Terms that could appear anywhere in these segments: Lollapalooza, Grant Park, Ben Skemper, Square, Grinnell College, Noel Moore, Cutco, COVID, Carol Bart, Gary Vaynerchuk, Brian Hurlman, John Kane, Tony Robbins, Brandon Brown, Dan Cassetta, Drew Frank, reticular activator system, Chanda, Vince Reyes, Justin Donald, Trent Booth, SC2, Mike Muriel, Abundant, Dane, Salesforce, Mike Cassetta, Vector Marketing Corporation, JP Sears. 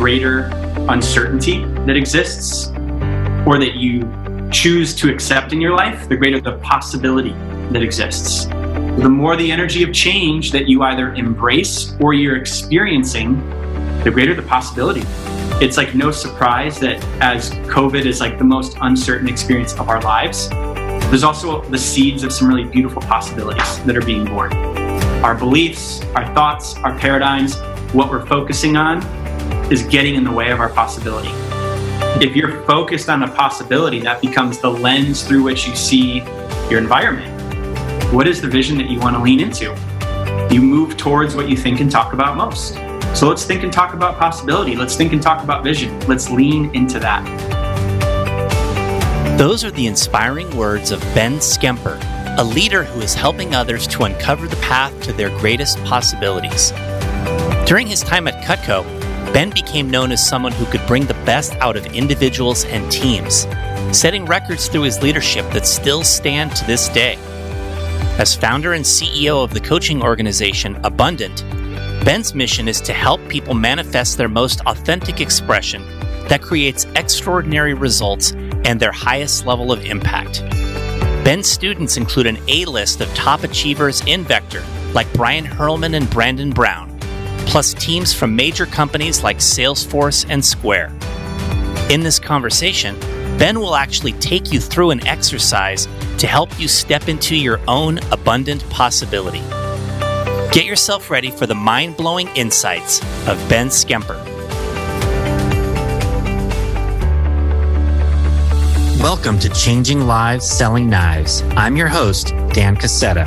greater uncertainty that exists or that you choose to accept in your life, the greater the possibility that exists. The more the energy of change that you either embrace or you're experiencing, the greater the possibility. It's like no surprise that as COVID is like the most uncertain experience of our lives, there's also the seeds of some really beautiful possibilities that are being born. Our beliefs, our thoughts, our paradigms, what we're focusing on is getting in the way of our possibility. If you're focused on a possibility, that becomes the lens through which you see your environment. What is the vision that you want to lean into? You move towards what you think and talk about most. So let's think and talk about possibility. Let's think and talk about vision. Let's lean into that. Those are the inspiring words of Ben Skemper, a leader who is helping others to uncover the path to their greatest possibilities. During his time at Cutco, Ben became known as someone who could bring the best out of individuals and teams, setting records through his leadership that still stand to this day. As founder and CEO of the coaching organization Abundant, Ben's mission is to help people manifest their most authentic expression that creates extraordinary results and their highest level of impact. Ben's students include an A-list of top achievers in Vector, like Brian Hurlman and Brandon Brown, plus teams from major companies like Salesforce and Square. In this conversation, Ben will actually take you through an exercise to help you step into your own abundant possibility. Get yourself ready for the mind-blowing insights of Ben Skemper. Welcome to Changing Lives, Selling Knives. I'm your host, Dan Cassetta.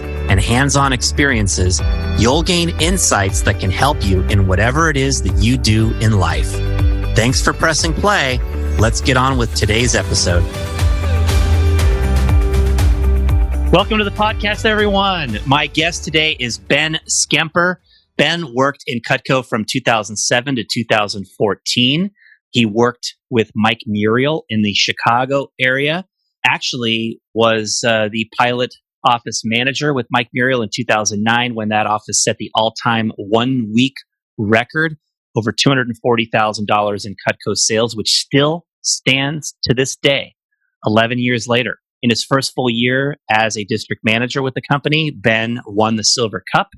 and hands-on experiences, you'll gain insights that can help you in whatever it is that you do in life. Thanks for pressing play. Let's get on with today's episode. Welcome to the podcast, everyone. My guest today is Ben Skemper. Ben worked in Cutco from 2007 to 2014. He worked with Mike Muriel in the Chicago area, actually was the pilot office manager with Mike Muriel in 2009 when that office set the all-time one-week record, over $240,000 in Cutco sales, which still stands to this day, 11 years later. In his first full year as a district manager with the company, Ben won the Silver Cup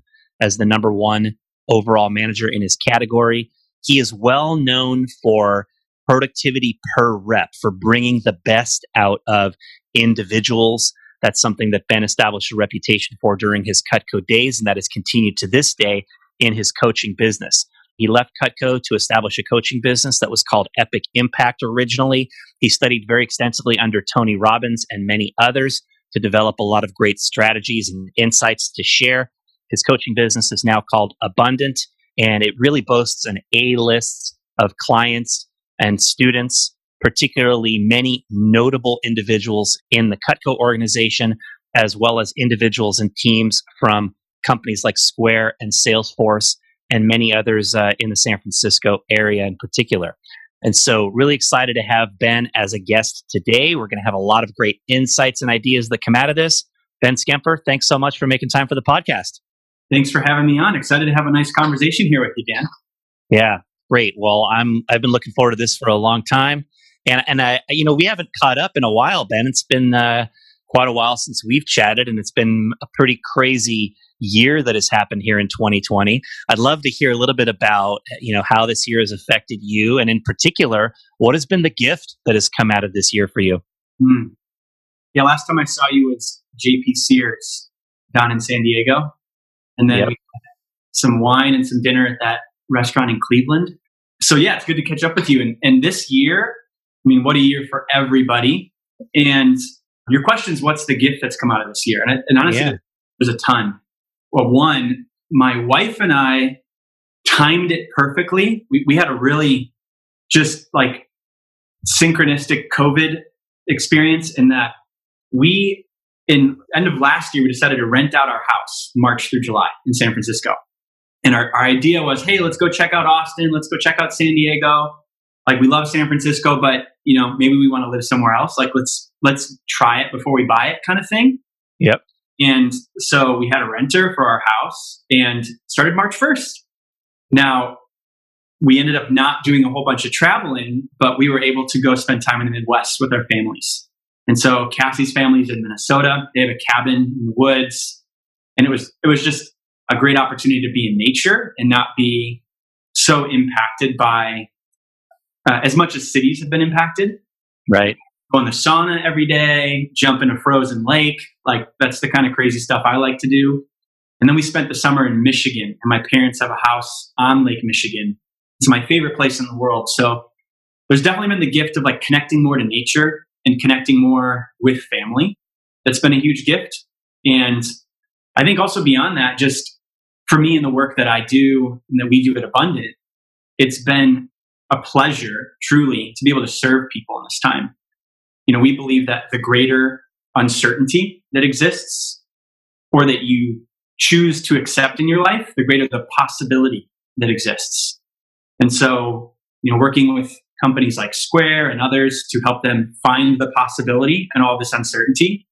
as the number one overall manager in his category. He is well known for productivity per rep, for bringing the best out of individuals. That's something that Ben established a reputation for during his Cutco days, and that is continued to this day in his coaching business. He left Cutco to establish a coaching business that was called Epic Impact originally. He studied very extensively under Tony Robbins and many others to develop a lot of great strategies and insights to share. His coaching business is now called Abundant, and it really boasts an A-list of clients and students, particularly many notable individuals in the Cutco organization, as well as individuals and teams from companies like Square and Salesforce, and many others in the San Francisco area in particular. And so really excited to have Ben as a guest today. We're going to have a lot of great insights and ideas that come out of this. Ben Skemper, thanks so much for making time for the podcast. Thanks for having me on. Excited to have a nice conversation here with you, Dan. Yeah, great. Well, I've been looking forward to this for a long time. And I, you know, we haven't caught up in a while, Ben. It's been quite a while since we've chatted, and it's been a pretty crazy year that has happened here in 2020. I'd love to hear a little bit about, you know, how this year has affected you, and in particular, what has been the gift that has come out of this year for you? Yeah, last time I saw you was JP Sears down in San Diego. And then we had some wine and some dinner at that restaurant in Cleveland. So yeah, it's good to catch up with you. And this year, I mean, what a year for everybody. And your question is, what's the gift that's come out of this year? And honestly, there's a ton. Well, one, my wife and I timed it perfectly. We had a really just like synchronistic COVID experience in that we, in end of last year, we decided to rent out our house March through July in San Francisco. And our idea was, hey, let's go check out Austin. Let's go check out San Diego. Like, we love San Francisco, but you know, maybe we want to live somewhere else. Like, let's try it before we buy it, kind of thing. Yep. And so we had a renter for our house and started March 1st. Now, we ended up not doing a whole bunch of traveling, but we were able to go spend time in the Midwest with our families. And so Cassie's family's in Minnesota. They have a cabin in the woods. And it was just a great opportunity to be in nature and not be so impacted by as much as cities have been impacted. Right. Go in the sauna every day, jump in a frozen lake. Like, that's the kind of crazy stuff I like to do. And then we spent the summer in Michigan, and my parents have a house on Lake Michigan. It's my favorite place in the world. So there's definitely been the gift of like connecting more to nature and connecting more with family. That's been a huge gift. And I think also beyond that, just for me in the work that I do and that we do at Abundant, it's been a pleasure truly to be able to serve people in this time. You know, we believe that the greater uncertainty that exists or that you choose to accept in your life, the greater the possibility that exists. And so, you know, working with companies like Square and others to help them find the possibility and all this uncertainty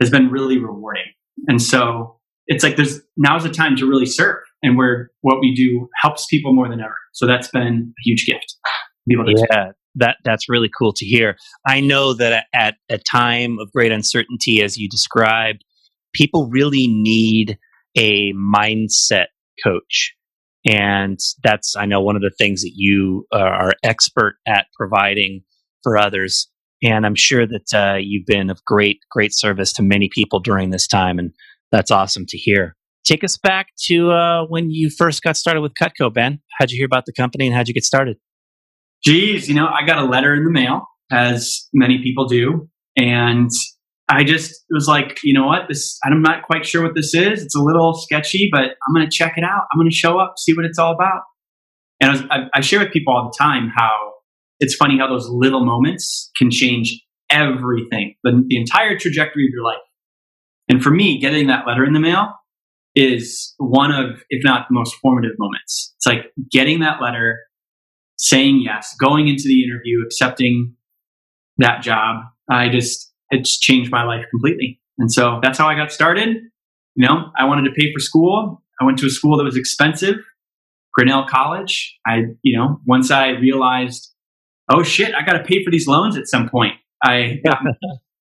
has been really rewarding. And so it's like, now's the time to really serve, and what we do helps people more than ever. So that's been a huge gift. That's really cool to hear. I know that at a time of great uncertainty, as you described, people really need a mindset coach. And that's, I know, one of the things that you are expert at providing for others. And I'm sure that you've been of great service to many people during this time. And that's awesome to hear. Take us back to when you first got started with Cutco, Ben. How'd you hear about the company and how'd you get started? Geez, you know, I got a letter in the mail, as many people do. And I just was like, you know what, I'm not quite sure what this is. It's a little sketchy, but I'm going to check it out. I'm going to show up, see what it's all about. And I share with people all the time how it's funny how those little moments can change everything, the entire trajectory of your life. And for me, getting that letter in the mail is one of, if not the most formative moments. It's like getting that letter, saying yes, going into the interview, accepting that job. It's changed my life completely. And so that's how I got started. You know, I wanted to pay for school. I went to a school that was expensive, Grinnell College. Once I realized, oh shit, I got to pay for these loans at some point, I got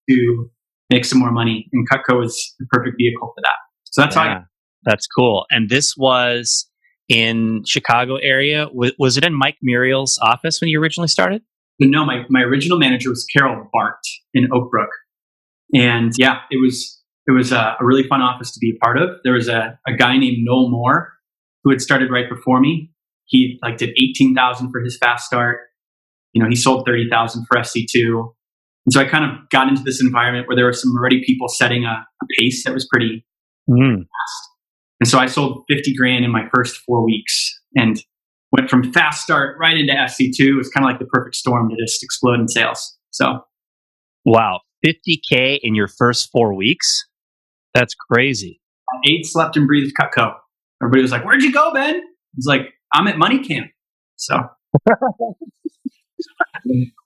to make some more money. And Cutco is the perfect vehicle for that. So that's how I got. That's cool. And this was in Chicago area. Was it in Mike Muriel's office when you originally started? No, my original manager was Carol Bart in Oak Brook. And yeah, it was a really fun office to be a part of. There was a guy named Noel Moore who had started right before me. He did 18,000 for his fast start. You know, he sold 30,000 for SC2. And so I kind of got into this environment where there were some already people setting a pace that was pretty fast. And so I sold $50,000 in my first 4 weeks and went from fast start right into SC2. It was kind of like the perfect storm to just explode in sales. So, wow, $50,000 in your first 4 weeks? That's crazy. I ate, slept, and breathed Cutco. Everybody was like, "Where'd you go, Ben?" I was like, "I'm at Money Camp." So,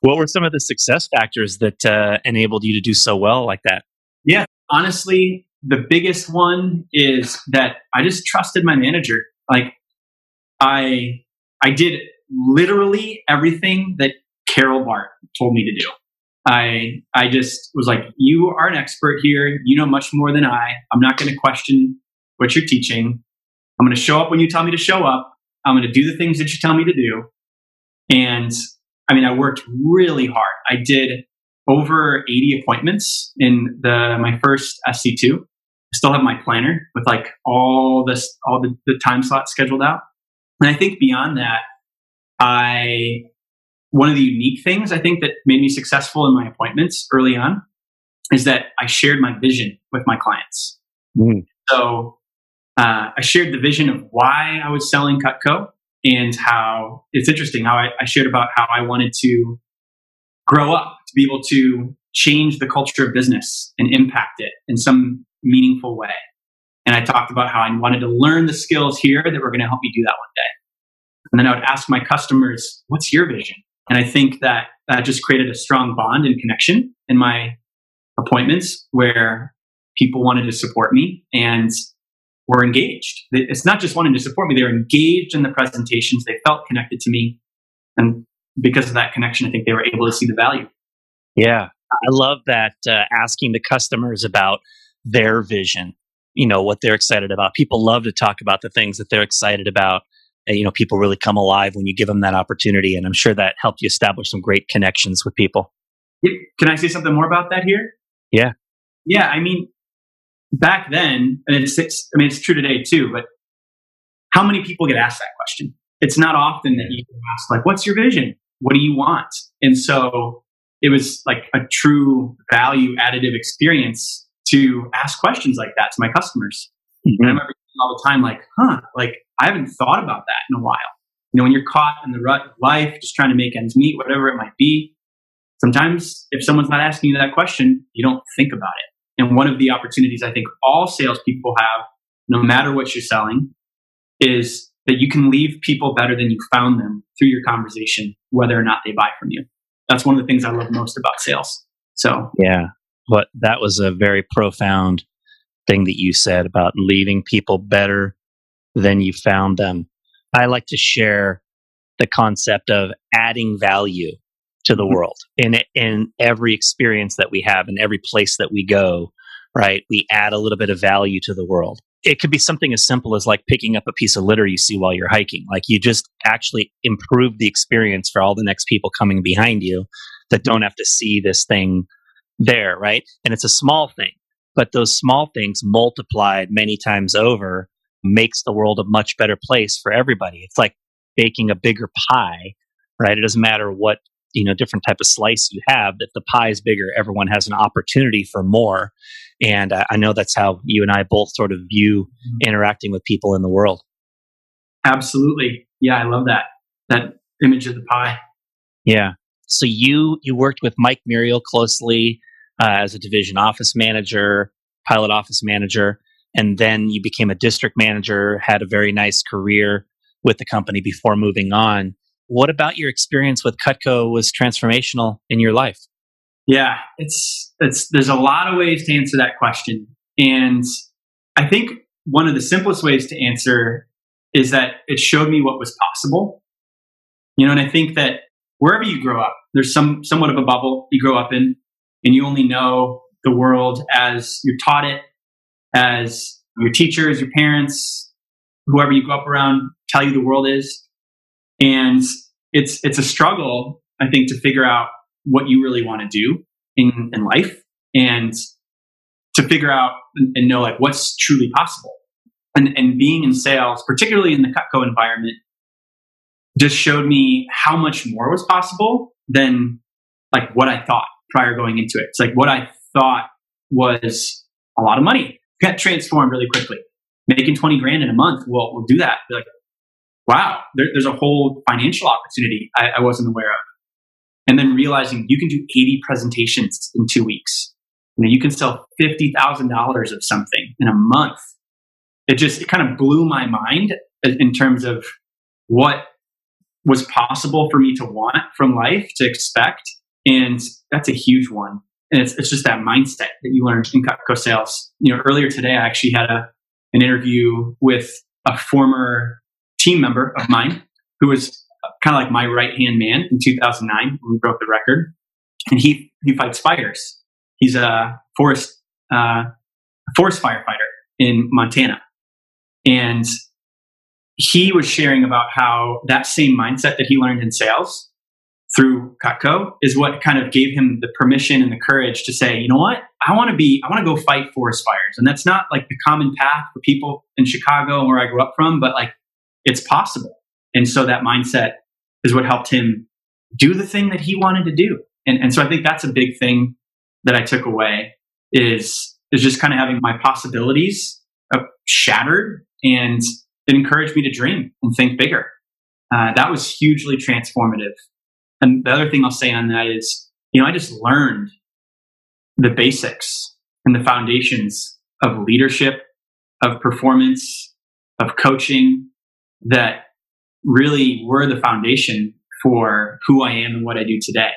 what were some of the success factors that enabled you to do so well like that? Yeah, honestly, the biggest one is that I just trusted my manager. Like, I did literally everything that Carol Bart told me to do. I just was like, you are an expert here. You know much more than I. I'm not going to question what you're teaching. I'm going to show up when you tell me to show up. I'm going to do the things that you tell me to do. And I mean, I worked really hard. I did over 80 appointments in my first SC2. I still have my planner with like all the time slots scheduled out. And I think beyond that, one of the unique things I think that made me successful in my appointments early on is that I shared my vision with my clients. Mm. So I shared the vision of why I was selling Cutco, and how it's interesting how I shared about how I wanted to grow up to be able to change the culture of business and impact it in some meaningful way. And I talked about how I wanted to learn the skills here that were going to help me do that one day. And then I would ask my customers, what's your vision? And I think that that just created a strong bond and connection in my appointments where people wanted to support me and were engaged. It's not just wanting to support me, they're engaged in the presentations. They felt connected to me. And because of that connection, I think they were able to see the value. Yeah. I love that asking the customers about their vision, you know, what they're excited about. People love to talk about the things that they're excited about. And, you know, people really come alive when you give them that opportunity. And I'm sure that helped you establish some great connections with people. Can I say something more about that here? Yeah. Yeah. I mean, back then, and it's true today too, but how many people get asked that question? It's not often that you get asked, like, what's your vision? What do you want? And so it was like a true value additive experience to ask questions like that to my customers. Mm-hmm. And I remember all the time, like, I haven't thought about that in a while. You know, when you're caught in the rut of life, just trying to make ends meet, whatever it might be, sometimes if someone's not asking you that question, you don't think about it. And one of the opportunities I think all salespeople have, no matter what you're selling, is that you can leave people better than you found them through your conversation, whether or not they buy from you. That's one of the things I love most about sales. So yeah, but that was a very profound thing that you said about leaving people better than you found them. I like to share the concept of adding value to the world in every experience that we have, in every place that we go, right? We add a little bit of value to the world. It could be something as simple as like picking up a piece of litter you see while you're hiking. Like you just actually improve the experience for all the next people coming behind you that don't have to see this thing there, right? And it's a small thing, but those small things multiplied many times over makes the world a much better place for everybody. It's like baking a bigger pie, right? It doesn't matter what, you know, different type of slice you have, that the pie is bigger, everyone has an opportunity for more. And I know that's how you and I both sort of view interacting with people in the world. Absolutely. Yeah, I love that image of the pie. Yeah. So you worked with Mike Muriel closely as a division office manager, pilot office manager, and then you became a district manager, had a very nice career with the company before moving on. What about your experience with Cutco was transformational in your life? Yeah, there's a lot of ways to answer that question. And I think one of the simplest ways to answer is that it showed me what was possible. You know, and I think that wherever you grow up, there's somewhat of a bubble you grow up in, and you only know the world as you're taught it, as your teachers, your parents, whoever you grow up around tell you the world is. And it's a struggle, I think, to figure out what you really want to do in life, and to figure out and know like what's truly possible. And being in sales, particularly in the Cutco environment, just showed me how much more was possible than like what I thought prior going into it. It's like what I thought was a lot of money got transformed really quickly. Making 20 grand in a month, we'll do that. Like, wow, there's a whole financial opportunity I wasn't aware of. And then realizing you can do 80 presentations in 2 weeks. You know, you can sell $50,000 of something in a month. It kind of blew my mind in terms of what was possible for me to want from life, to expect. And that's a huge one. And it's just that mindset that you learn in Cutco sales. You know, earlier today, I actually had an interview with a former team member of mine who was kind of like my right-hand man in 2009 when we broke the record. And he fights fires. He's a forest firefighter in Montana. And he was sharing about how that same mindset that he learned in sales through Cutco is what kind of gave him the permission and the courage to say, you know what, I want to go fight forest fires. And that's not like the common path for people in Chicago and where I grew up from, but like it's possible. And so that mindset is what helped him do the thing that he wanted to do. And so I think that's a big thing that I took away is just kind of having my possibilities shattered, and it encouraged me to dream and think bigger. That was hugely transformative. And the other thing I'll say on that is, you know, I just learned the basics and the foundations of leadership, of performance, of coaching that really were the foundation for who I am and what I do today.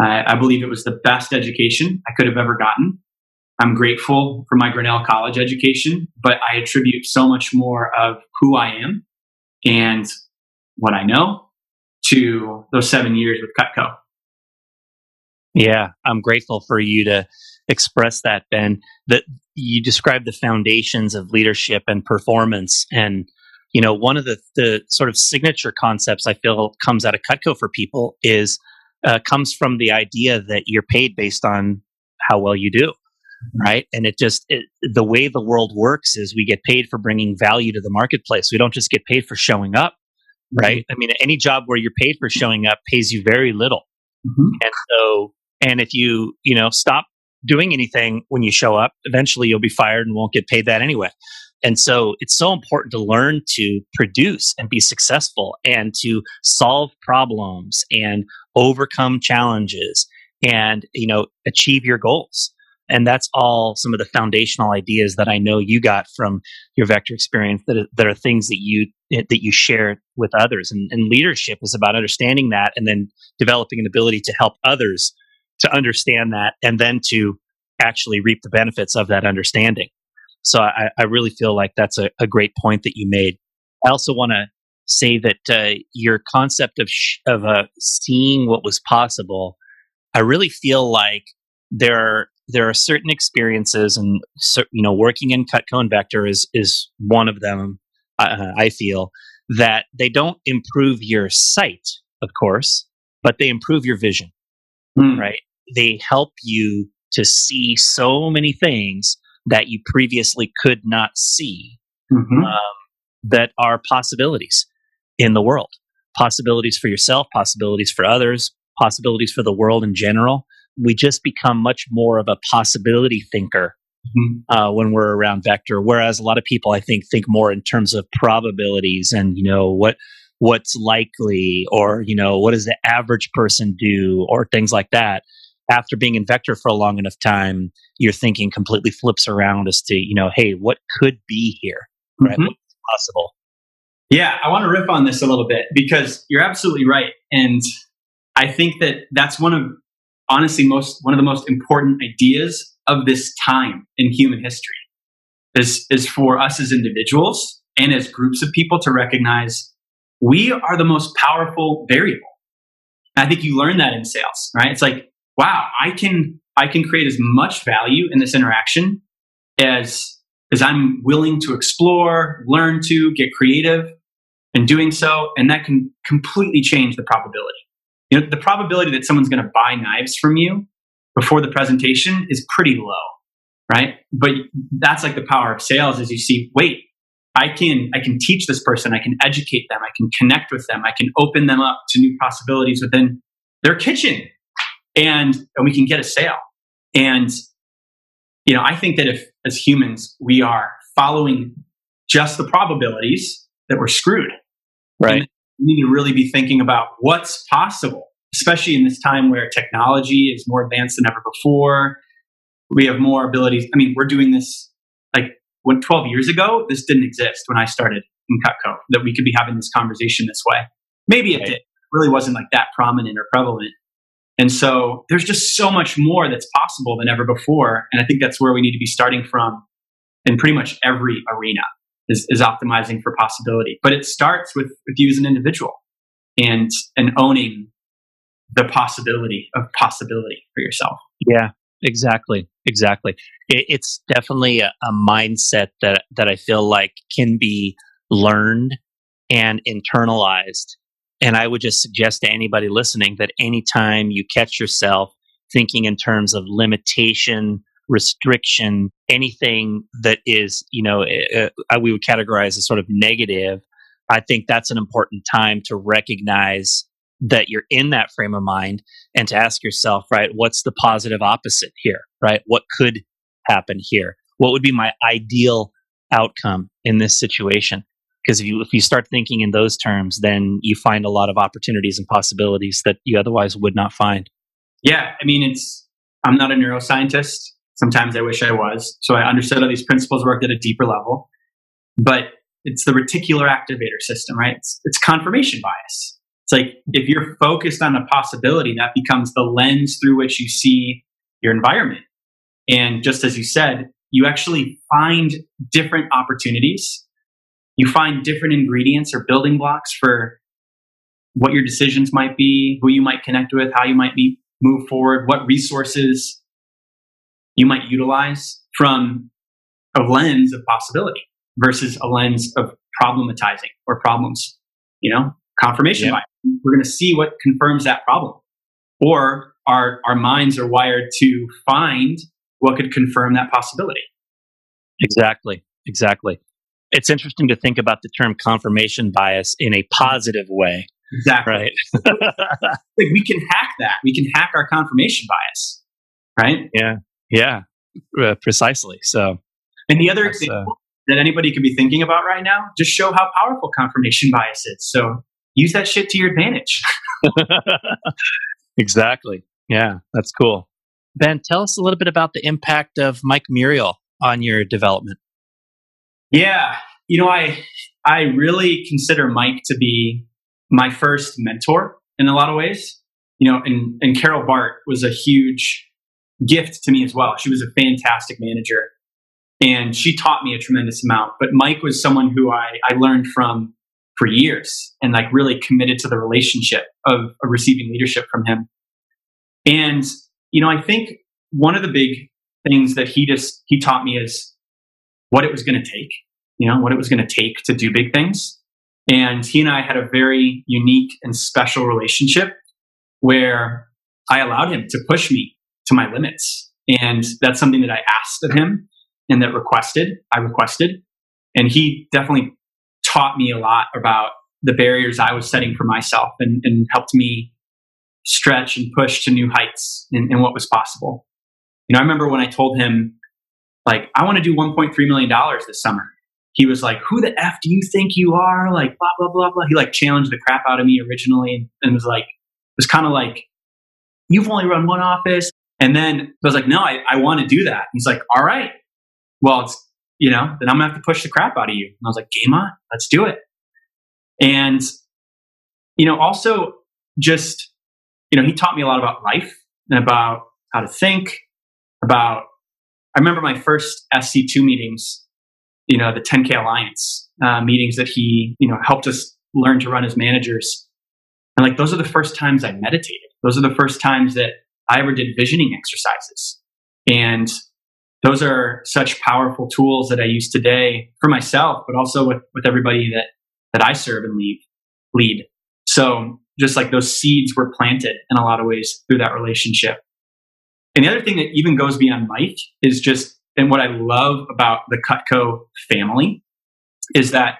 I believe it was the best education I could have ever gotten. I'm grateful for my Grinnell College education, but I attribute so much more of who I am and what I know to those 7 years with Cutco. Yeah, I'm grateful for you to express that, Ben. That you described the foundations of leadership and performance. And, you know, one of the sort of signature concepts I feel comes out of Cutco for people is comes from the idea that you're paid based on how well you do, right? And the way the world works is we get paid for bringing value to the marketplace. We don't just get paid for showing up, right? Mm-hmm. I mean, any job where you're paid for showing up pays you very little. Mm-hmm. And if you stop doing anything when you show up, eventually you'll be fired and won't get paid that anyway. And so it's so important to learn to produce and be successful and to solve problems and overcome challenges and, you know, achieve your goals. And that's all some of the foundational ideas that I know you got from your Vector experience that are things that you share with others. And leadership is about understanding that and then developing an ability to help others to understand that and then to actually reap the benefits of that understanding. So I really feel like that's a great point that you made. I also want to say that your concept of seeing what was possible, I really feel like there are certain experiences, and you know, working in Cutco and Vector is one of them. I feel that they don't improve your sight, of course, but they improve your vision. Mm. Right? They help you to see so many things that you previously could not see, mm-hmm. That are possibilities in the world, possibilities for yourself, possibilities for others, possibilities for the world in general. We just become much more of a possibility thinker mm-hmm. When we're around Vector, whereas a lot of people, I think more in terms of probabilities and, you know, what's likely, or, you know, what does the average person do, or things like that. After being in Vector for a long enough time, your thinking completely flips around as to, you know, hey, what could be here, right? Mm-hmm. What's possible? Yeah, I want to riff on this a little bit because you're absolutely right. And I think that's one of the most important ideas of this time in human history is for us as individuals and as groups of people to recognize we are the most powerful variable. And I think you learn that in sales, right? It's like, wow, I can create as much value in this interaction as I'm willing to explore, learn to, get creative in doing so. And that can completely change the probability. You know, the probability that someone's going to buy knives from you before the presentation is pretty low, right? But that's like the power of sales is you see, wait, I can teach this person, I can educate them, I can connect with them, I can open them up to new possibilities within their kitchen. And we can get a sale. And, you know, I think that if as humans, we are following just the probabilities, that we're screwed. Right. And we need to really be thinking about what's possible, especially in this time where technology is more advanced than ever before. We have more abilities. I mean, we're doing this like 12 years ago, this didn't exist when I started in Cutco, that we could be having this conversation this way. Maybe it did. It really wasn't like that prominent or prevalent. And so there's just so much more that's possible than ever before. And I think that's where we need to be starting from in pretty much every arena is optimizing for possibility. But it starts with you as an individual and owning the possibility of possibility for yourself. Yeah, exactly. It's definitely a mindset that I feel like can be learned and internalized And I would just suggest to anybody listening that anytime you catch yourself thinking in terms of limitation, restriction, anything that is, you know, we would categorize as sort of negative, I think that's an important time to recognize that you're in that frame of mind and to ask yourself, right, what's the positive opposite here, right? What could happen here? What would be my ideal outcome in this situation? Because if you start thinking in those terms, then you find a lot of opportunities and possibilities that you otherwise would not find. Yeah, I mean, I'm not a neuroscientist. Sometimes I wish I was. So I understood how these principles worked at a deeper level. But it's the reticular activator system, right? It's confirmation bias. It's like if you're focused on a possibility, that becomes the lens through which you see your environment. And just as you said, you actually find different opportunities. You find different ingredients or building blocks for what your decisions might be, who you might connect with, how you might move forward, what resources you might utilize from a lens of possibility versus a lens of problematizing or problems, you know, confirmation bias. We're going to see what confirms that problem. Or our minds are wired to find what could confirm that possibility. Exactly. It's interesting to think about the term confirmation bias in a positive way. Exactly. Right? Like we can hack that. We can hack our confirmation bias, right? Yeah, precisely. So, and the other example that anybody could be thinking about right now, just show how powerful confirmation bias is. So use that shit to your advantage. Exactly. Yeah, that's cool. Ben, tell us a little bit about the impact of Mike Muriel on your development. Yeah, you know, I really consider Mike to be my first mentor in a lot of ways. You know, and Carol Bart was a huge gift to me as well. She was a fantastic manager and she taught me a tremendous amount. But Mike was someone who I learned from for years and like really committed to the relationship of receiving leadership from him. And, you know, I think one of the big things that he taught me is what it was going to take, you know, what it was going to take to do big things. And he and I had a very unique and special relationship where I allowed him to push me to my limits. And that's something that I asked of him and that I requested. And he definitely taught me a lot about the barriers I was setting for myself and helped me stretch and push to new heights in what was possible. You know, I remember when I told him, like, I want to do $1.3 million this summer. He was like, who the F do you think you are? Like, blah, blah, blah, blah. He like challenged the crap out of me originally and was like, it was kind of like, you've only run one office. And then I was like, no, I want to do that. He's like, all right, well, it's, you know, then I'm going to have to push the crap out of you. And I was like, game on, let's do it. And, you know, also just, you know, he taught me a lot about life and about how to think about, I remember my first SC2 meetings, you know, the 10K Alliance meetings that he, you know, helped us learn to run as managers. And like, those are the first times I meditated. Those are the first times that I ever did visioning exercises. And those are such powerful tools that I use today for myself, but also with everybody that I serve and lead. So just like those seeds were planted in a lot of ways through that relationship. And the other thing that even goes beyond Mike is just, and what I love about the Cutco family is that,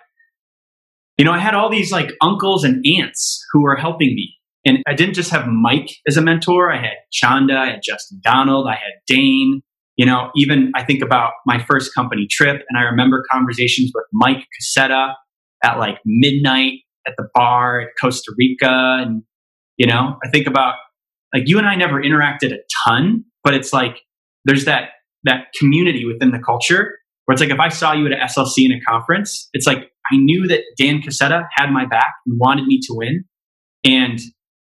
you know, I had all these like uncles and aunts who were helping me. And I didn't just have Mike as a mentor. I had Chanda, I had Justin Donald, I had Dane. You know, even I think about my first company trip and I remember conversations with Mike Cassetta at like midnight at the bar at Costa Rica. And, you know, I think about like you and I never interacted a ton. But it's like, there's that community within the culture where it's like, if I saw you at an SLC in a conference, it's like, I knew that Dan Cassetta had my back and wanted me to win and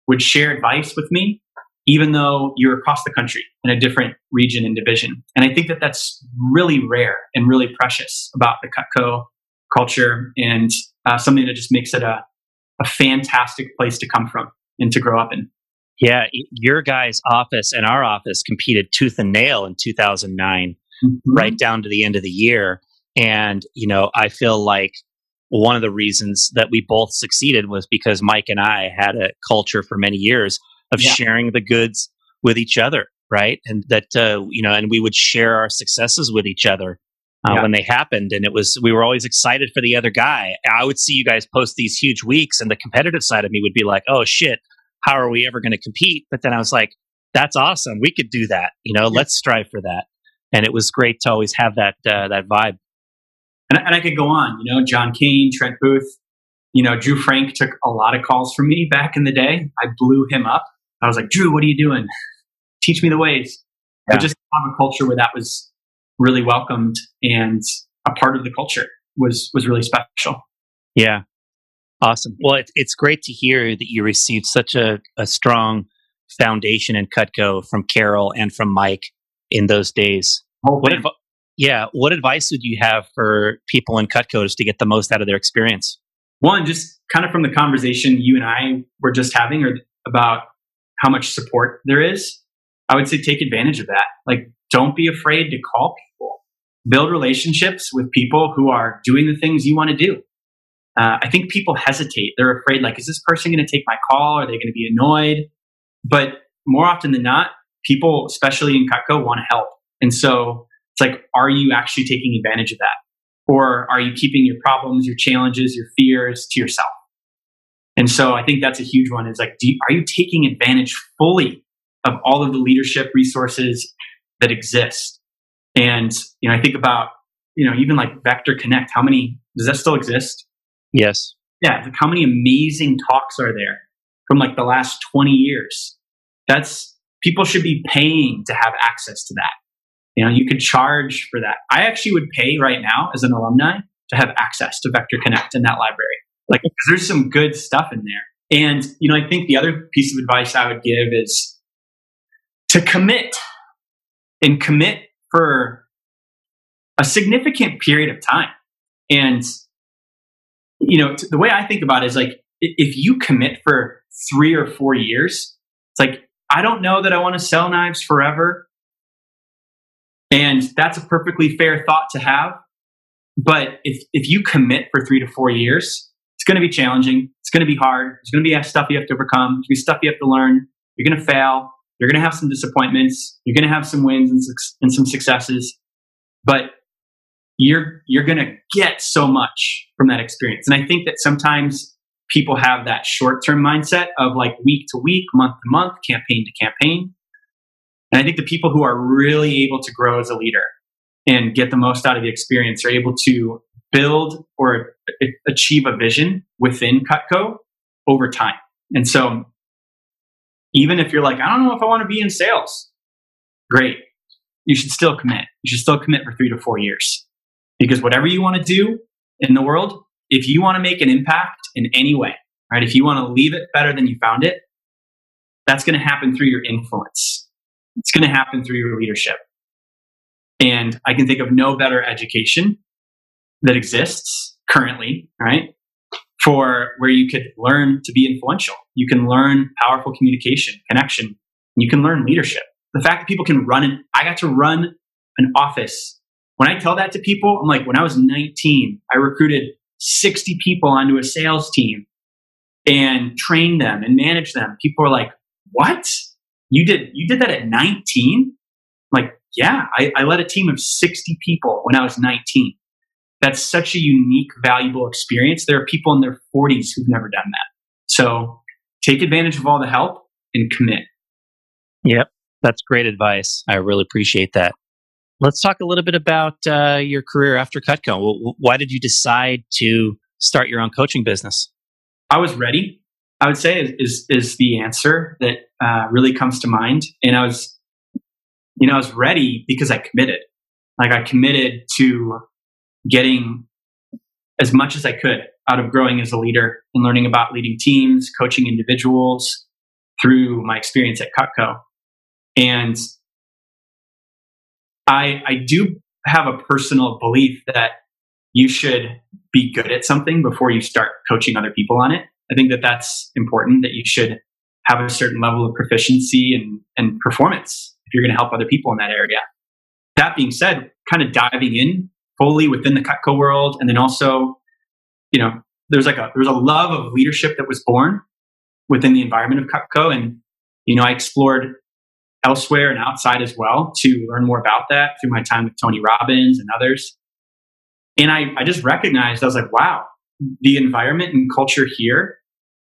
would share advice with me, even though you're across the country in a different region and division. And I think that that's really rare and really precious about the Cutco culture and something that just makes it a fantastic place to come from and to grow up in. Yeah, your guys' office and our office competed tooth and nail in 2009, right down to the end of the year. And, you know, I feel like one of the reasons that we both succeeded was because Mike and I had a culture for many years of sharing the goods with each other, right? And that, you know, and we would share our successes with each other when they happened. And it was, we were always excited for the other guy. I would see you guys post these huge weeks and the competitive side of me would be like, oh shit, how are we ever going to compete? But then I was like, that's awesome. We could do that. You know, let's strive for that. And it was great to always have that, that vibe. And I could go on, you know, John Kane, Trent Booth, you know, Drew Frank took a lot of calls from me back in the day. I blew him up. I was like, Drew, what are you doing? Teach me the ways. Yeah. But just have a culture where that was really welcomed and a part of the culture was really special. Yeah. Awesome. Well, it's great to hear that you received such a strong foundation in Cutco from Carol and from Mike in those days. What advice would you have for people in Cutco just to get the most out of their experience? One, just kind of from the conversation you and I were just having or about how much support there is, I would say take advantage of that. Like, don't be afraid to call people. Build relationships with people who are doing the things you want to do. I think people hesitate. They're afraid, like, is this person going to take my call? Are they going to be annoyed? But more often than not, people, especially in Cutco, want to help. And so it's like, are you actually taking advantage of that? Or are you keeping your problems, your challenges, your fears to yourself? And so I think that's a huge one is like, are you taking advantage fully of all of the leadership resources that exist? And, you know, I think about, you know, even like Vector Connect, how many, does that still exist? Yes. Yeah. Like how many amazing talks are there from like the last 20 years? That's, people should be paying to have access to that. You know, you could charge for that. I actually would pay right now as an alumni to have access to Vector Connect in that library. Like, there's some good stuff in there. And, you know, I think the other piece of advice I would give is to commit and commit for a significant period of time. And, you know, the way I think about it is like, if you commit for 3 or 4 years, it's like, I don't know that I want to sell knives forever. And that's a perfectly fair thought to have. But if you commit for 3 to 4 years, it's going to be challenging. It's going to be hard. There's going to be stuff you have to overcome. There's going to be stuff you have to learn. You're going to fail. You're going to have some disappointments. You're going to have some wins and some successes. But you're going to get so much from that experience. And I think that sometimes people have that short-term mindset of like week to week, month to month, campaign to campaign. And I think the people who are really able to grow as a leader and get the most out of the experience are able to build or achieve a vision within Cutco over time. And so even if you're like, I don't know if I want to be in sales, great. You should still commit. You should still commit for 3 to 4 years because whatever you want to do in the world, if you want to make an impact in any way, right? If you want to leave it better than you found it, that's going to happen through your influence. It's going to happen through your leadership. And I can think of no better education that exists currently, right? For where you could learn to be influential. You can learn powerful communication, connection. You can learn leadership. The fact that people can I got to run an office. When I tell that to people, I'm like, when I was 19, I recruited 60 people onto a sales team and trained them and managed them. People are like, what? You did that at 19? Like, yeah, I led a team of 60 people when I was 19. That's such a unique, valuable experience. There are people in their 40s who've never done that. So take advantage of all the help and commit. Yep, that's great advice. I really appreciate that. Let's talk a little bit about your career after Cutco. Well, why did you decide to start your own coaching business? I was ready. I would say is the answer that really comes to mind. And I was ready because I committed. Like I committed to getting as much as I could out of growing as a leader and learning about leading teams, coaching individuals through my experience at Cutco. And I do have a personal belief that you should be good at something before you start coaching other people on it. I think that that's important, that you should have a certain level of proficiency and performance if you're going to help other people in that area. That being said, kind of diving in fully within the Cutco world and then also you know, there was a love of leadership that was born within the environment of Cutco. And, you know, I explored elsewhere and outside as well to learn more about that through my time with Tony Robbins and others. And I just recognized, I was like, wow, the environment and culture here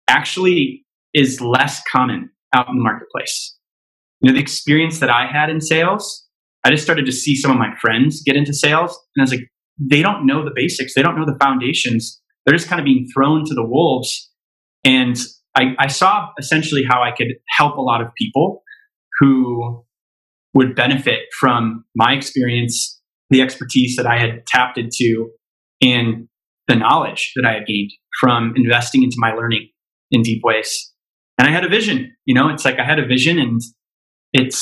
actually is less common out in the marketplace. You know, the experience that I had in sales, I just started to see some of my friends get into sales. And I was like, they don't know the basics. They don't know the foundations. They're just kind of being thrown to the wolves. And I saw essentially how I could help a lot of people who would benefit from my experience, the expertise that I had tapped into, and the knowledge that I had gained from investing into my learning in deep ways. And I had a vision, you know, it's like I had a vision and it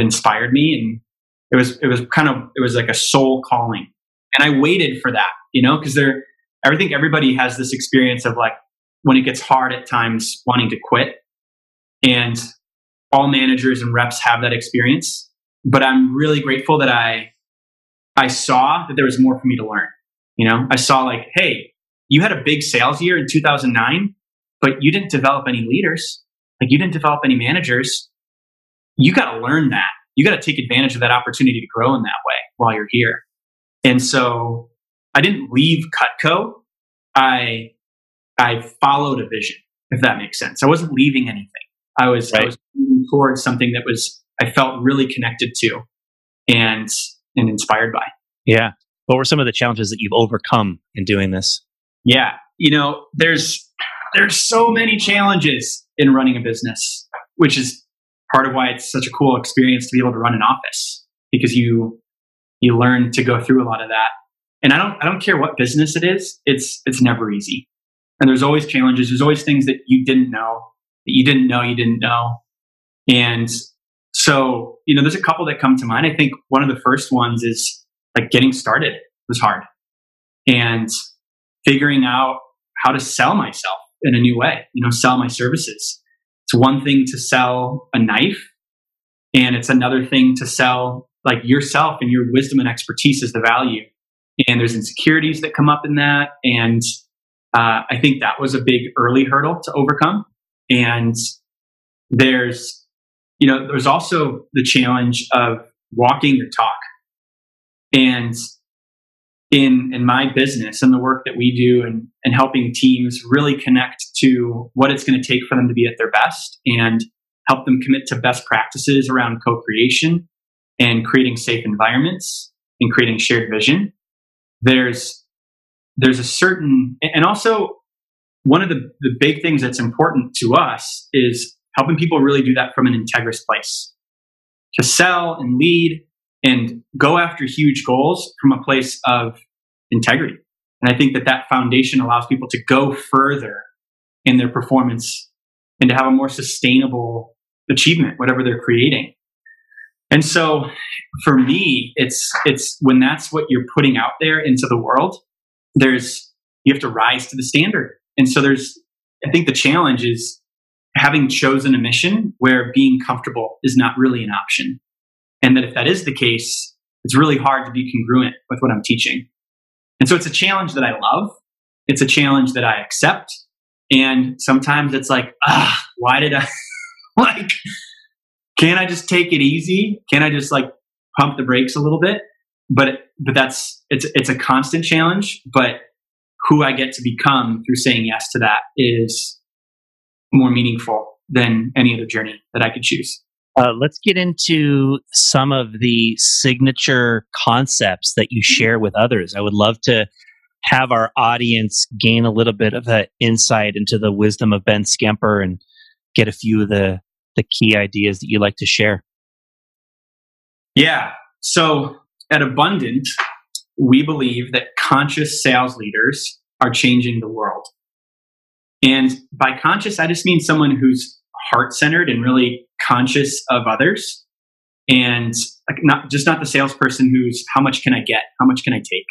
inspired me, and it was like a soul calling. And I waited for that, you know, because I think everybody has this experience of like, when it gets hard at times wanting to quit, and all managers and reps have that experience. But I'm really grateful that I saw that there was more for me to learn. You know, I saw like, hey, you had a big sales year in 2009, but you didn't develop any leaders. Like, you didn't develop any managers. You got to learn that. You got to take advantage of that opportunity to grow in that way while you're here. And so I didn't leave Cutco. I followed a vision, if that makes sense. I wasn't leaving anything. I was moving towards something that was, I felt really connected to and inspired by. Yeah. What were some of the challenges that you've overcome in doing this? Yeah. You know, there's so many challenges in running a business, which is part of why it's such a cool experience to be able to run an office, because you learn to go through a lot of that. And I don't care what business it is. It's never easy. And there's always challenges. There's always things that you didn't know. And so, you know, there's a couple that come to mind. I think one of the first ones is like getting started was hard, and figuring out how to sell myself in a new way, you know, sell my services. It's one thing to sell a knife, and it's another thing to sell like yourself and your wisdom and expertise as the value. And there's insecurities that come up in that. And I think that was a big early hurdle to overcome. And there's also the challenge of walking the talk. And in my business and the work that we do and helping teams really connect to what it's going to take for them to be at their best, and help them commit to best practices around co-creation and creating safe environments and creating shared vision. There's a certain, and also one of the big things that's important to us is helping people really do that from an integrous place, to sell and lead and go after huge goals from a place of integrity. And I think that foundation allows people to go further in their performance and to have a more sustainable achievement, whatever they're creating. And so for me, it's when that's what you're putting out there into the world, you have to rise to the standard. And so I think the challenge is having chosen a mission where being comfortable is not really an option. And that if that is the case, it's really hard to be congruent with what I'm teaching. And so it's a challenge that I love. It's a challenge that I accept. And sometimes it's like, why did I like, can I just take it easy? Can I just like pump the brakes a little bit? But it's a constant challenge, but who I get to become through saying yes to that is more meaningful than any other journey that I could choose. Let's get into some of the signature concepts that you share with others. I would love to have our audience gain a little bit of an insight into the wisdom of Ben Skemper and get a few of the key ideas that you like to share. Yeah. So at Abundant, we believe that conscious sales leaders are changing the world. And by conscious, I just mean someone who's heart-centered and really conscious of others, and not the salesperson who's how much can I get, how much can I take,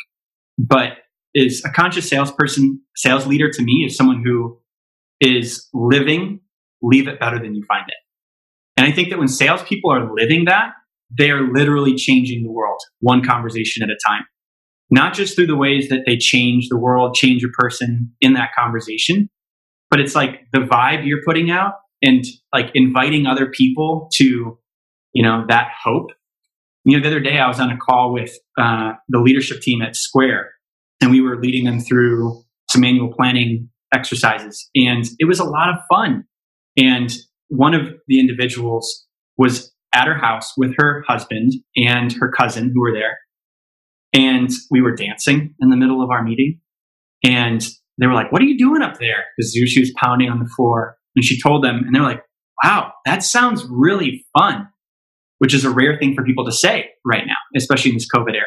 but is a conscious salesperson. Sales leader to me is someone who is living, leave it better than you find it. And I think that when salespeople are living that, they are literally changing the world one conversation at a time. not just through the ways that they change the world, change a person in that conversation, but it's like the vibe you're putting out and like inviting other people to, you know, that hope. You know, the other day I was on a call with the leadership team at Square, and we were leading them through some annual planning exercises, and it was a lot of fun. And one of the individuals was at her house with her husband and her cousin who were there. And we were dancing in the middle of our meeting. And they were like, "What are you doing up there?" Because she was pounding on the floor. And she told them, and they were like, "Wow, that sounds really fun," which is a rare thing for people to say right now, especially in this COVID era.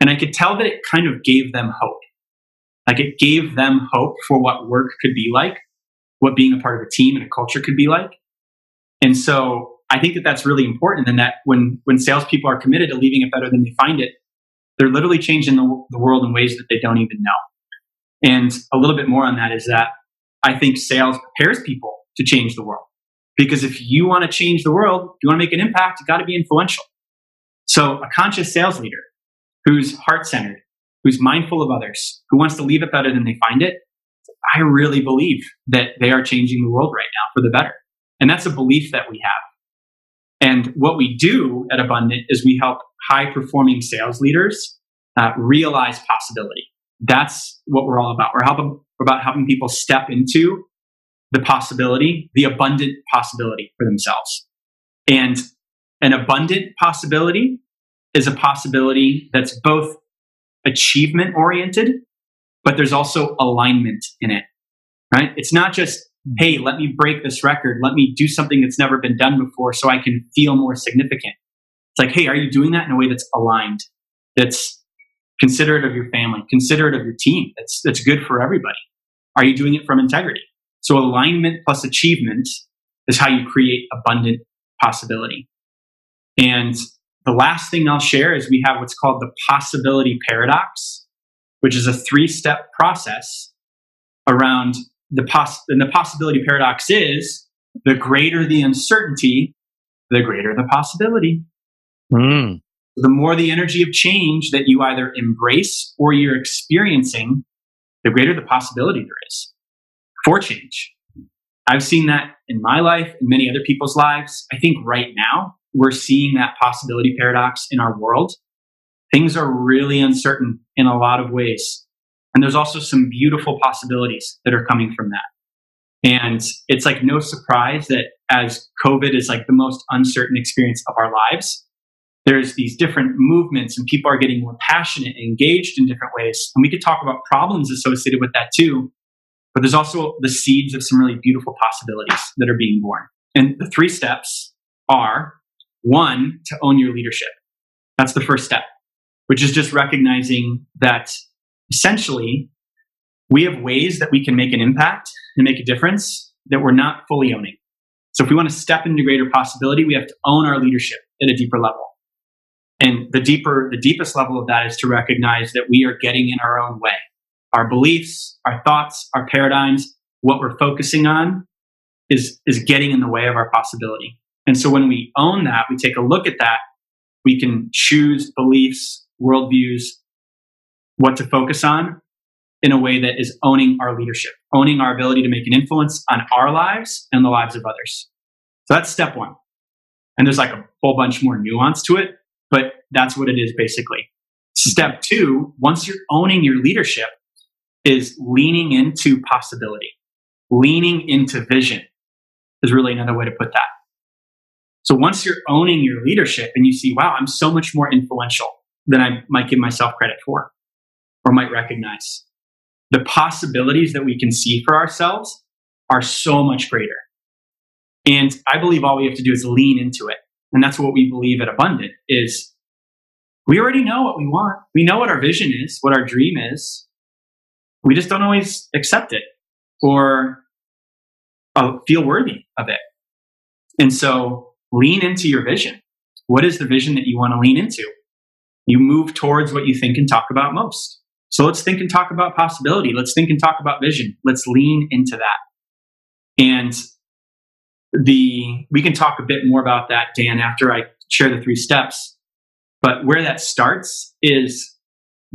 And I could tell that it kind of gave them hope. Like it gave them hope for what work could be like, what being a part of a team and a culture could be like. And so I think that that's really important, and that when salespeople are committed to leaving it better than they find it, they're literally changing the world in ways that they don't even know. And a little bit more on that is that I think sales prepares people to change the world. Because if you want to change the world, you want to make an impact, you got to be influential. So a conscious sales leader who's heart-centered, who's mindful of others, who wants to leave it better than they find it, I really believe that they are changing the world right now for the better. And that's a belief that we have. And what we do at Abundant is we help high-performing sales leaders realize possibility. That's what we're all about. We're about helping people step into the possibility, the abundant possibility for themselves. And an abundant possibility is a possibility that's both achievement-oriented, but there's also alignment in it, right? It's not just, hey, let me break this record. Let me do something that's never been done before so I can feel more significant. It's like, hey, are you doing that in a way that's aligned, that's considerate of your family, considerate of your team, that's good for everybody? Are you doing it from integrity? So alignment plus achievement is how you create abundant possibility. And the last thing I'll share is we have what's called the possibility paradox, which is a three-step process around and the possibility paradox is the greater the uncertainty, the greater the possibility. Mm. The more the energy of change that you either embrace or you're experiencing, the greater the possibility there is for change. I've seen that in my life, in many other people's lives. I think right now we're seeing that possibility paradox in our world. Things are really uncertain in a lot of ways. And there's also some beautiful possibilities that are coming from that. And it's like no surprise that as COVID is like the most uncertain experience of our lives, there's these different movements and people are getting more passionate and engaged in different ways. And we could talk about problems associated with that too. But there's also the seeds of some really beautiful possibilities that are being born. And the three steps are, one, to own your leadership. That's the first step, which is just recognizing that essentially we have ways that we can make an impact and make a difference that we're not fully owning. So if we want to step into greater possibility, we have to own our leadership at a deeper level. And the deepest level of that is to recognize that we are getting in our own way. Our beliefs, our thoughts, our paradigms, what we're focusing on is getting in the way of our possibility. And so when we own that, we take a look at that, we can choose beliefs, worldviews, what to focus on in a way that is owning our leadership, owning our ability to make an influence on our lives and the lives of others. So that's step one. And there's like a whole bunch more nuance to it, but that's what it is basically. Step two, once you're owning your leadership, is leaning into possibility. Leaning into vision is really another way to put that. So once you're owning your leadership and you see, wow, I'm so much more influential than I might give myself credit for or might recognize. The possibilities that we can see for ourselves are so much greater. And I believe all we have to do is lean into it. And that's what we believe at Abundant is we already know what we want. We know what our vision is, what our dream is. We just don't always accept it or feel worthy of it. And so lean into your vision. What is the vision that you want to lean into? You move towards what you think and talk about most. So let's think and talk about possibility. Let's think and talk about vision. Let's lean into that. And we can talk a bit more about that, Dan, after I share the three steps. But where that starts is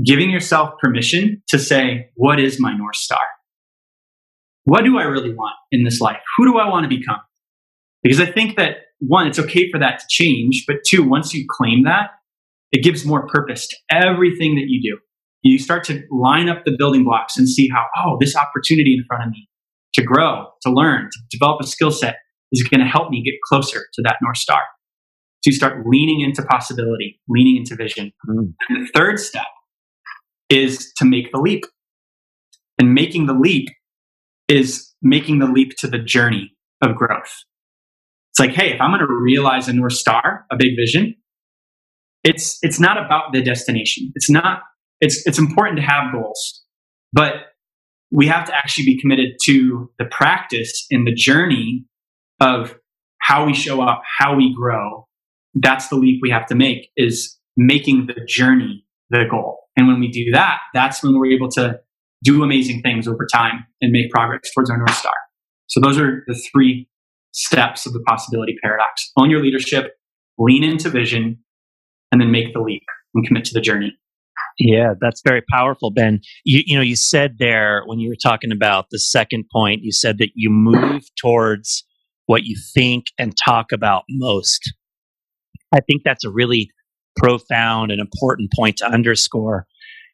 giving yourself permission to say, what is my North Star? What do I really want in this life? Who do I want to become? Because I think that, one, it's okay for that to change. But two, once you claim that, it gives more purpose to everything that you do. You start to line up the building blocks and see how, oh, this opportunity in front of me to grow, to learn, to develop a skill set is going to help me get closer to that North Star. So you start leaning into possibility, leaning into vision. And the third step is to make the leap. And making the leap is making the leap to the journey of growth. It's like, hey, if I'm going to realize a North Star, a big vision, it's not about the destination. It's important to have goals, but we have to actually be committed to the practice and the journey of how we show up, how we grow. That's the leap we have to make, is making the journey the goal. And when we do that, that's when we're able to do amazing things over time and make progress towards our North Star. So those are the three steps of the possibility paradox. Own your leadership, lean into vision, and then make the leap and commit to the journey. Yeah, that's very powerful, Ben. You know, you said there when you were talking about the second point, you said that you move towards what you think and talk about most. I think that's a really profound and important point to underscore,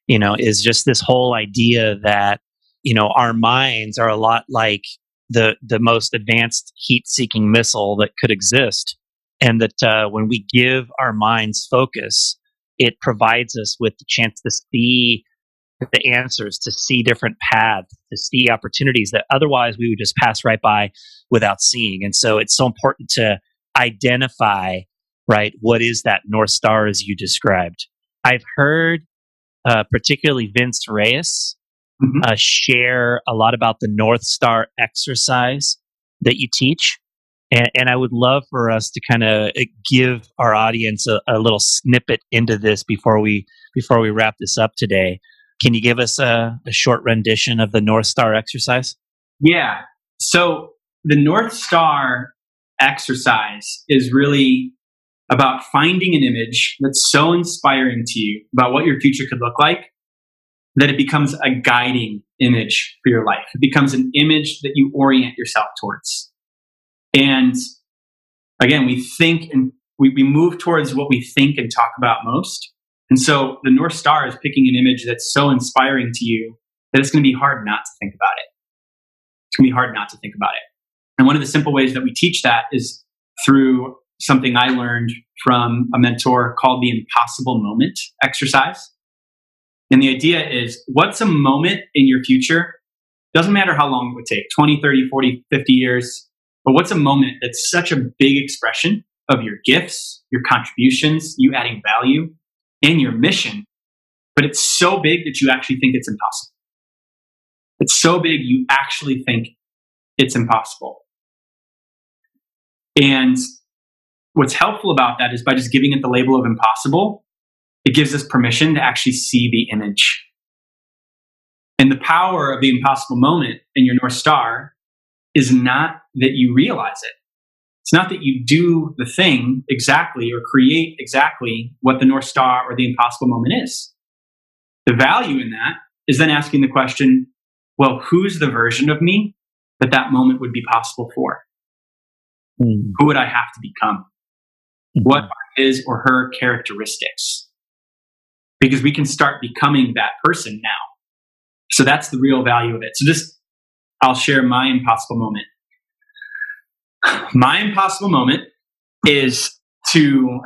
you know, is just this whole idea that, you know, our minds are a lot like the most advanced heat-seeking missile that could exist. And that when we give our minds focus, it provides us with the chance to see the answers, to see different paths, to see opportunities that otherwise we would just pass right by without seeing. And so it's so important to identify, right, what is that North Star as you described. I've heard particularly Vince Reyes share a lot about the North Star exercise that you teach. And I would love for us to kind of give our audience a little snippet into this before we wrap this up today. Can you give us a short rendition of the North Star exercise? Yeah. So the North Star exercise is really about finding an image that's so inspiring to you about what your future could look like that it becomes a guiding image for your life. It becomes an image that you orient yourself towards. And again, we think and we move towards what we think and talk about most. And so the North Star is picking an image that's so inspiring to you that it's going to be hard not to think about it. It's going to be hard not to think about it. And one of the simple ways that we teach that is through something I learned from a mentor called the impossible moment exercise. And the idea is, what's a moment in your future? Doesn't matter how long it would take, 20, 30, 40, 50 years. But what's a moment that's such a big expression of your gifts, your contributions, you adding value, and your mission, but it's so big that you actually think it's impossible. It's so big you actually think it's impossible. And what's helpful about that is by just giving it the label of impossible, it gives us permission to actually see the image. And the power of the impossible moment in your North Star is not that you realize it. It's not that you do the thing exactly or create exactly what the North Star or the impossible moment is. The value in that is then asking the question, well, who's the version of me that moment would be possible for? Who would I have to become? What are his or her characteristics? Because we can start becoming that person now. So that's the real value of it. So just, I'll share my impossible moment. My impossible moment is to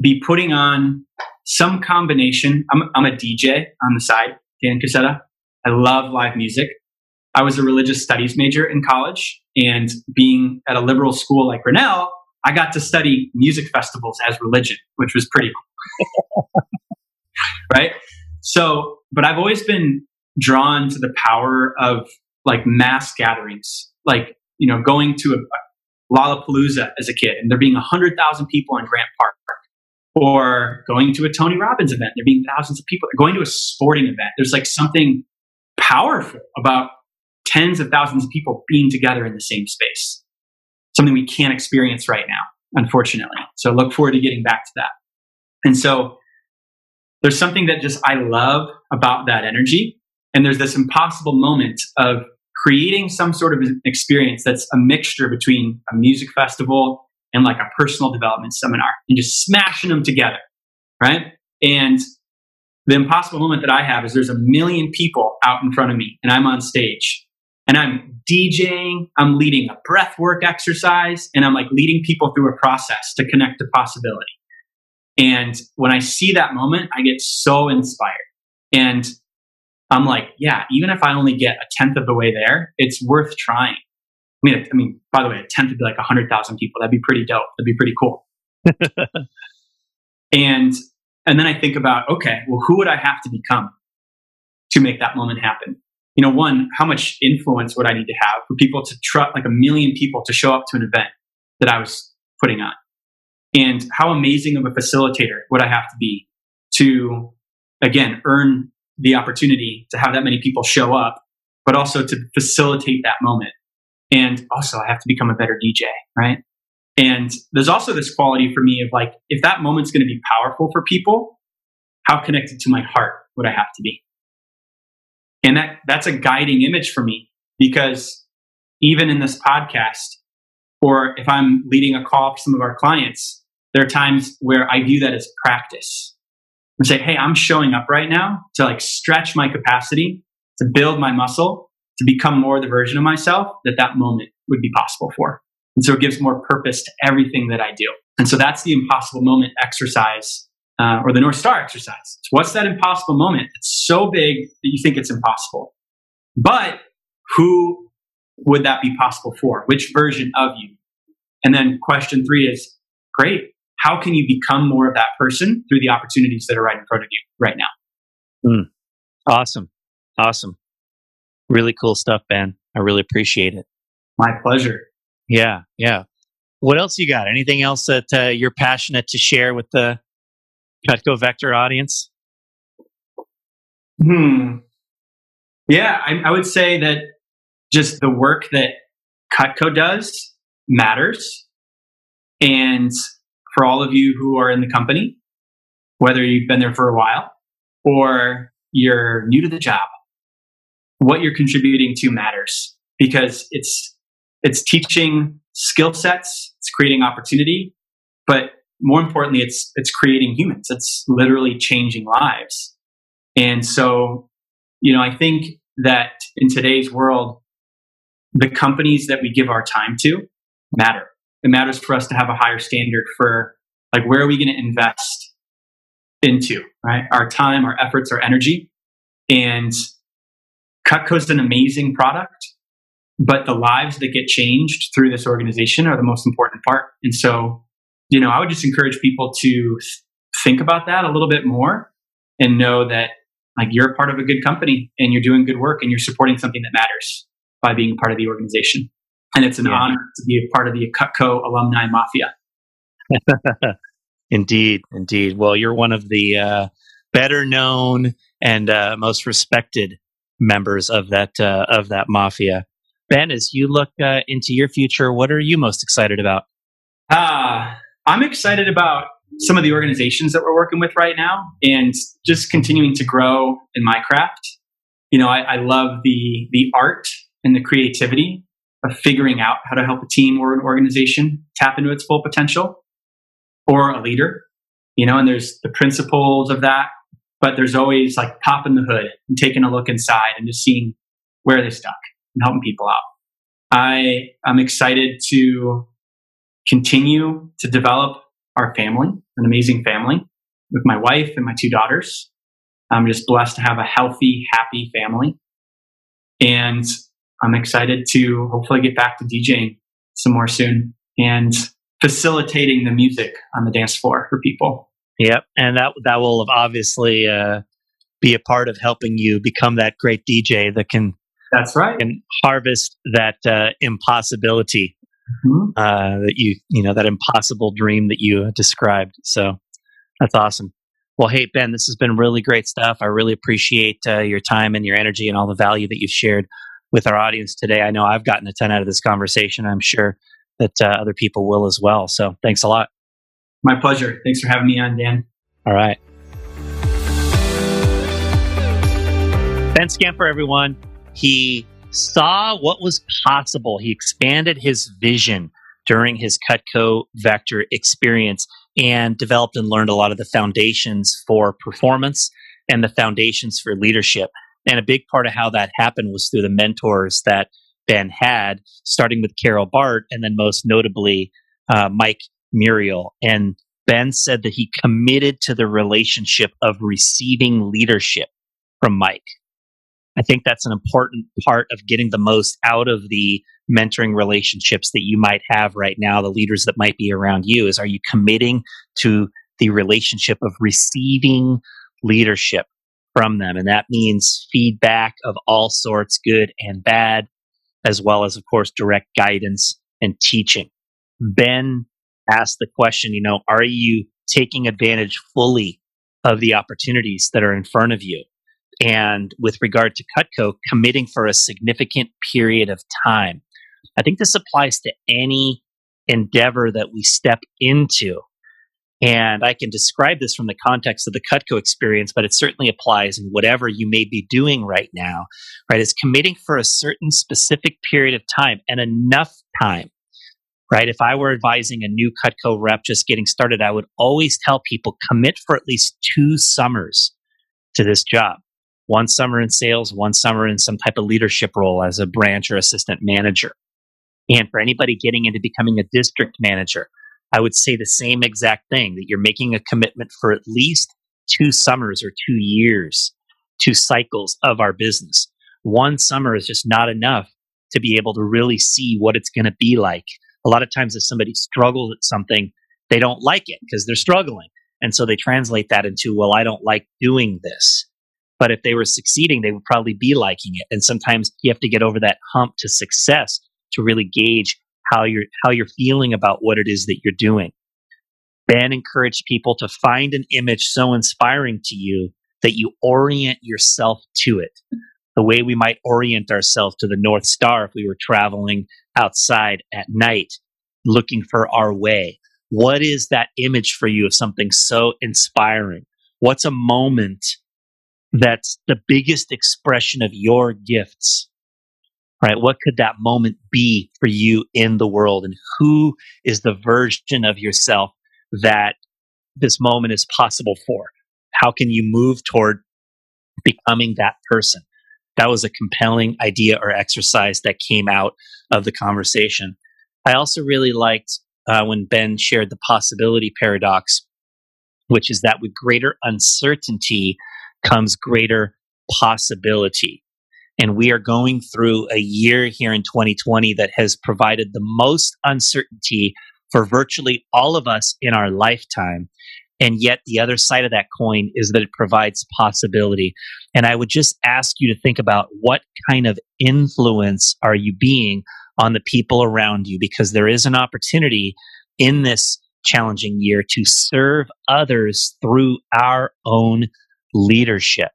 be putting on some combination. I'm a DJ on the side, Dan Cassetta. I love live music. I was a religious studies major in college, and being at a liberal school like Grinnell, I got to study music festivals as religion, which was pretty cool. Right? So, but I've always been drawn to the power of like mass gatherings, like, you know, going to a Lollapalooza as a kid and there being 100,000 people in Grant Park, or going to a Tony Robbins event, there being thousands of people, or going to a sporting event. There's like something powerful about tens of thousands of people being together in the same space, something we can't experience right now, unfortunately. So I look forward to getting back to that. And so there's something that just I love about that energy. And there's this impossible moment of creating some sort of an experience that's a mixture between a music festival and like a personal development seminar and just smashing them together, right? And the impossible moment that I have is there's a million people out in front of me and I'm on stage and I'm DJing, I'm leading a breath work exercise, and I'm like leading people through a process to connect to possibility. And when I see that moment, I get so inspired. And I'm like, yeah, even if I only get a tenth of the way there, it's worth trying. I mean, by the way, a tenth would be like 100,000 people. That'd be pretty dope. That'd be pretty cool. And then I think about, okay, well, who would I have to become to make that moment happen? You know, one, how much influence would I need to have for people to trust, like a million people to show up to an event that I was putting on? And how amazing of a facilitator would I have to be to, again, earn the opportunity to have that many people show up, but also to facilitate that moment. And also I have to become a better DJ, right? And there's also this quality for me of like, if that moment's going to be powerful for people, how connected to my heart would I have to be? And that's a guiding image for me, because even in this podcast, or if I'm leading a call for some of our clients, there are times where I view that as practice and say, hey, I'm showing up right now to like stretch my capacity, to build my muscle, to become more the version of myself that moment would be possible for. And so it gives more purpose to everything that I do. And so that's the impossible moment exercise, or the North Star exercise. So what's that impossible moment? It's so big that you think it's impossible. But who would that be possible for? Which version of you? And then question three is, great, how can you become more of that person through the opportunities that are right in front of you right now? Awesome. Really cool stuff, Ben. I really appreciate it. My pleasure. Yeah. What else you got? Anything else that you're passionate to share with the Cutco Vector audience? Yeah, I would say that just the work that Cutco does matters. And for all of you who are in the company, whether you've been there for a while or you're new to the job, what you're contributing to matters, because it's teaching skill sets, it's creating opportunity, but more importantly, it's creating humans. It's literally changing lives. And so, you know, I think that in today's world, the companies that we give our time to matter. It matters for us to have a higher standard for like, where are we going to invest into, right? Our time, our efforts, our energy. And Cutco's an amazing product, but the lives that get changed through this organization are the most important part. And so, you know, I would just encourage people to think about that a little bit more and know that like you're a part of a good company and you're doing good work and you're supporting something that matters by being part of the organization. And it's an honor to be a part of the Cutco alumni mafia. Indeed. Well, you're one of the better known and most respected members of that mafia. Ben, as you look into your future, what are you most excited about? I'm excited about some of the organizations that we're working with right now and just continuing to grow in my craft. You know, I love the art and the creativity of figuring out how to help a team or an organization tap into its full potential, or a leader, you know, and there's the principles of that, but there's always like popping the hood and taking a look inside and just seeing where they're stuck and helping people out. I'm excited to continue to develop our family, an amazing family with my wife and my two daughters. I'm just blessed to have a healthy, happy family. And I'm excited to hopefully get back to DJing some more soon and facilitating the music on the dance floor for people. Yep. And that will obviously be a part of helping you become that great DJ that can, that's right, and harvest that impossibility, that you know, that impossible dream that you described. So that's awesome. Well, hey, Ben, this has been really great stuff. I really appreciate your time and your energy and all the value that you've shared with our audience today. I know I've gotten a ton out of this conversation. I'm sure that other people will as well. So thanks a lot. My pleasure. Thanks for having me on, Dan. All right. Ben Skemper, everyone, he saw what was possible. He expanded his vision during his Cutco Vector experience and developed and learned a lot of the foundations for performance and the foundations for leadership. And a big part of how that happened was through the mentors that Ben had, starting with Carol Bart and then most notably Mike Muriel. And Ben said that he committed to the relationship of receiving leadership from Mike. I think that's an important part of getting the most out of the mentoring relationships that you might have right now, the leaders that might be around you, is are you committing to the relationship of receiving leadership from them? And that means feedback of all sorts, good and bad, as well as, of course, direct guidance and teaching. Ben asked the question, you know, are you taking advantage fully of the opportunities that are in front of you? And with regard to Cutco, committing for a significant period of time. I think this applies to any endeavor that we step into. And I can describe this from the context of the Cutco experience, but it certainly applies in whatever you may be doing right now, right? It's committing for a certain specific period of time and enough time, right? If I were advising a new Cutco rep just getting started, I would always tell people, commit for at least 2 summers to this job. 1 summer in sales, 1 summer in some type of leadership role as a branch or assistant manager. And for anybody getting into becoming a district manager, I would say the same exact thing, that you're making a commitment for at least 2 summers or 2 years, 2 cycles of our business. 1 summer is just not enough to be able to really see what it's going to be like. A lot of times if somebody struggles at something, they don't like it because they're struggling. And so they translate that into, well, I don't like doing this. But if they were succeeding, they would probably be liking it. And sometimes you have to get over that hump to success to really gauge how you're feeling about what it is that you're doing. Ben encouraged people to find an image so inspiring to you that you orient yourself to it. The way we might orient ourselves to the North Star if we were traveling outside at night, looking for our way. What is that image for you of something so inspiring? What's a moment that's the biggest expression of your gifts, right? What could that moment be for you in the world? And who is the version of yourself that this moment is possible for? How can you move toward becoming that person? That was a compelling idea or exercise that came out of the conversation. I also really liked when Ben shared the possibility paradox, which is that with greater uncertainty comes greater possibility. And we are going through a year here in 2020 that has provided the most uncertainty for virtually all of us in our lifetime. And yet the other side of that coin is that it provides possibility. And I would just ask you to think about what kind of influence are you being on the people around you? Because there is an opportunity in this challenging year to serve others through our own leadership.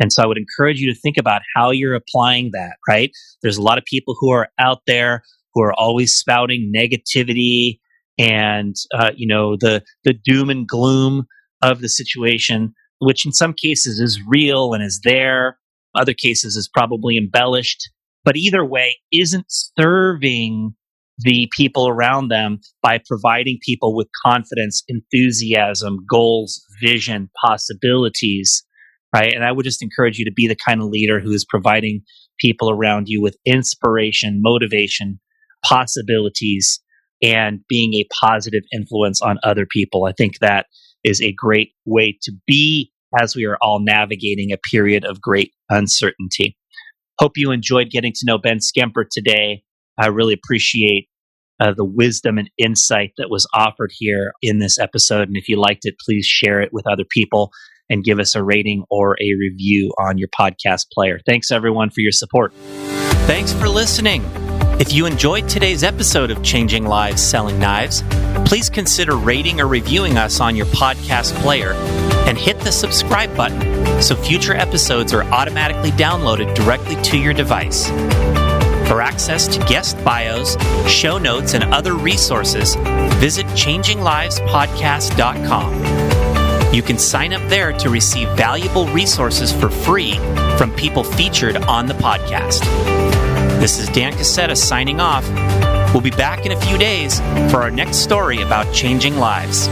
And so I would encourage you to think about how you're applying that, right? There's a lot of people who are out there who are always spouting negativity and, the doom and gloom of the situation, which in some cases is real and is there. Other cases is probably embellished, but either way isn't serving the people around them by providing people with confidence, enthusiasm, goals, vision, possibilities, right? And I would just encourage you to be the kind of leader who is providing people around you with inspiration, motivation, possibilities, and being a positive influence on other people. I think that is a great way to be as we are all navigating a period of great uncertainty. Hope you enjoyed getting to know Ben Skemper today. I really appreciate the wisdom and insight that was offered here in this episode. And if you liked it, please share it with other people and give us a rating or a review on your podcast player. Thanks, everyone, for your support. Thanks for listening. If you enjoyed today's episode of Changing Lives, Selling Knives, please consider rating or reviewing us on your podcast player and hit the subscribe button so future episodes are automatically downloaded directly to your device. For access to guest bios, show notes, and other resources, visit ChangingLivesPodcast.com. You can sign up there to receive valuable resources for free from people featured on the podcast. This is Dan Cassetta signing off. We'll be back in a few days for our next story about changing lives.